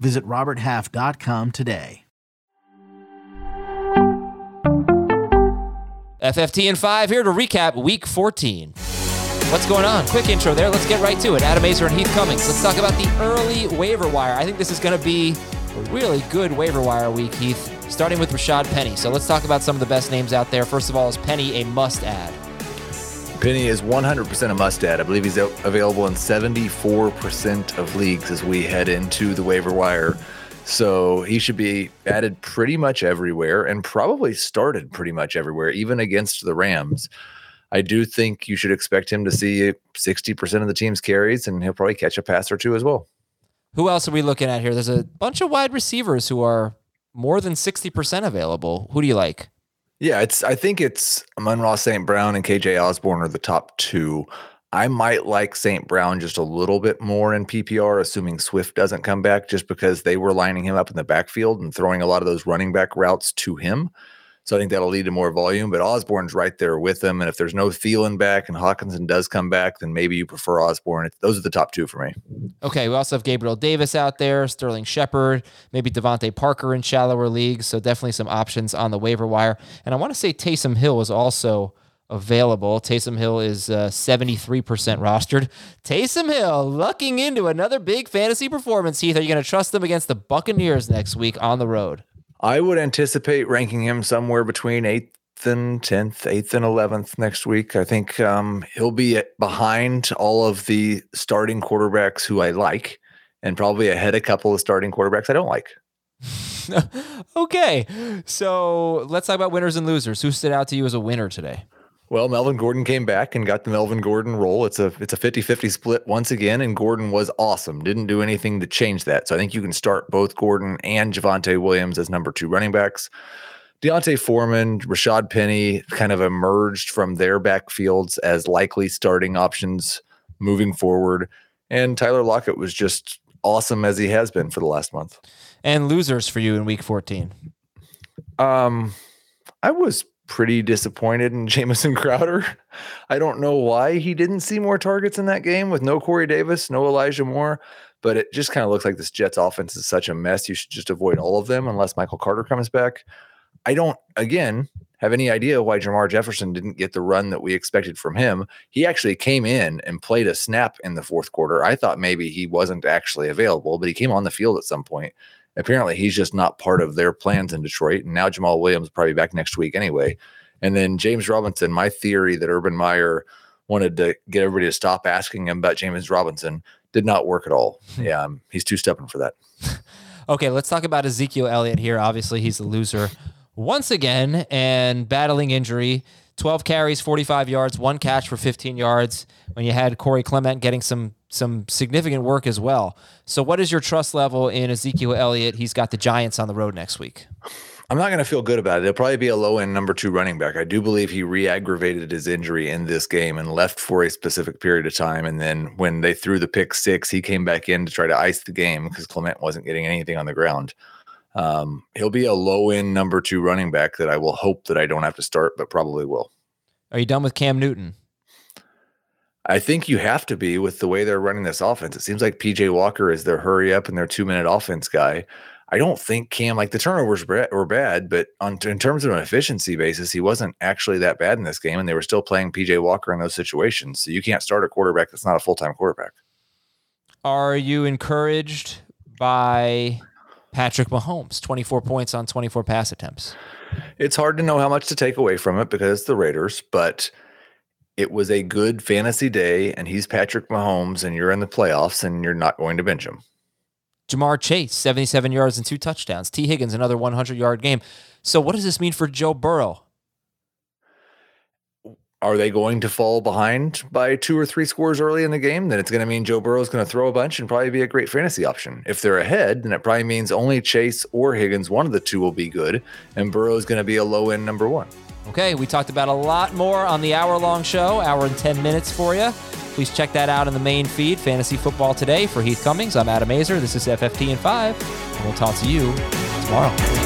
Visit roberthalf.com today. FFT and 5 here to recap Week 14. What's going on? Quick intro there. Let's get right to it. Adam Aizer and Heath Cummings. Let's talk about the early waiver wire. I think this is going to be a really good waiver wire week, Heath, starting with Rashaad Penny. So let's talk about some of the best names out there. First of all, is Penny a must-add? Penny is 100% a must-add. I believe he's available in 74% of leagues as we head into the waiver wire. So he should be added pretty much everywhere and probably started pretty much everywhere, even against the Rams. I do think you should expect him to see 60% of the team's carries, and he'll probably catch a pass or two as well. Who else are we looking at here? There's a bunch of wide receivers who are more than 60% available. Who do you like? Yeah, I think it's Munro St. Brown and KJ Osborne are the top two. I might like St. Brown just a little bit more in PPR, assuming Swift doesn't come back, just because they were lining him up in the backfield and throwing a lot of those running back routes to him. So I think that'll lead to more volume, but Osborne's right there with him. And if there's no Thielen back and Hawkinson does come back, then maybe you prefer Osborne. Those are the top two for me. Okay, we also have Gabriel Davis out there, Sterling Shepard, maybe Devontae Parker in shallower leagues. So definitely some options on the waiver wire. And I want to say Taysom Hill is also available. Taysom Hill is 73% rostered. Taysom Hill lucking into another big fantasy performance, Heath. Are you going to trust them against the Buccaneers next week on the road? I would anticipate ranking him somewhere between 8th and 10th, 8th and 11th next week. I think he'll be behind all of the starting quarterbacks who I like and probably ahead a couple of starting quarterbacks I don't like. Okay, so let's talk about winners and losers. Who stood out to you as a winner today? Well, Melvin Gordon came back and got the Melvin Gordon role. It's a 50-50 split once again, and Gordon was awesome. Didn't do anything to change that. So I think you can start both Gordon and Javonte Williams as number two running backs. D'Onta Foreman, Rashaad Penny kind of emerged from their backfields as likely starting options moving forward. And Tyler Lockett was just awesome as he has been for the last month. And losers for you in Week 14? I was pretty disappointed in Jamison Crowder. I don't know why he didn't see more targets in that game with no Corey Davis, no Elijah Moore, but it just kind of looks like this Jets offense is such a mess. You should just avoid all of them unless Michael Carter comes back. I don't, again, have any idea why JaMarr Jefferson didn't get the run that we expected from him. He actually came in and played a snap in the fourth quarter. I thought maybe he wasn't actually available, but he came on the field at some point. Apparently, he's just not part of their plans in Detroit. And now Jamal Williams is probably back next week anyway. And then James Robinson, my theory that Urban Meyer wanted to get everybody to stop asking him about James Robinson did not work at all. Yeah, he's two-stepping for that. Okay, let's talk about Ezekiel Elliott here. Obviously, he's a loser once again and battling injury. 12 carries, 45 yards, one catch for 15 yards when you had Corey Clement getting some significant work as well. So what is your trust level in Ezekiel Elliott? He's got the Giants on the road next week. I'm not going to feel good about it. It'll probably be a low-end number two running back. I do believe he re-aggravated his injury in this game and left for a specific period of time. And then when they threw the pick six, he came back in to try to ice the game because Clement wasn't getting anything on the ground. He'll be a low-end number two running back that I will hope that I don't have to start, but probably will. Are you done with Cam Newton? I think you have to be with the way they're running this offense. It seems like PJ Walker is their hurry up and their 2-minute offense guy. I don't think Cam, like the turnovers were bad, but in terms of an efficiency basis, he wasn't actually that bad in this game, and they were still playing PJ Walker in those situations. So you can't start a quarterback that's not a full-time quarterback. Are you encouraged by Patrick Mahomes, 24 points on 24 pass attempts? It's hard to know how much to take away from it because it's the Raiders, but it was a good fantasy day, and he's Patrick Mahomes, and you're in the playoffs, and you're not going to bench him. Jamar Chase, 77 yards and 2 touchdowns. Tee Higgins, another 100-yard game. So what does this mean for Joe Burrow? Are they going to fall behind by 2 or 3 scores early in the game? Then it's going to mean Joe Burrow is going to throw a bunch and probably be a great fantasy option. If they're ahead, then it probably means only Chase or Higgins, one of the two, will be good, and Burrow is going to be a low-end number one. Okay, we talked about a lot more on the hour-long show, hour and 10 minutes for you. Please check that out in the main feed, Fantasy Football Today. For Heath Cummings, I'm Adam Aizer. This is FFT in 5, and we'll talk to you tomorrow.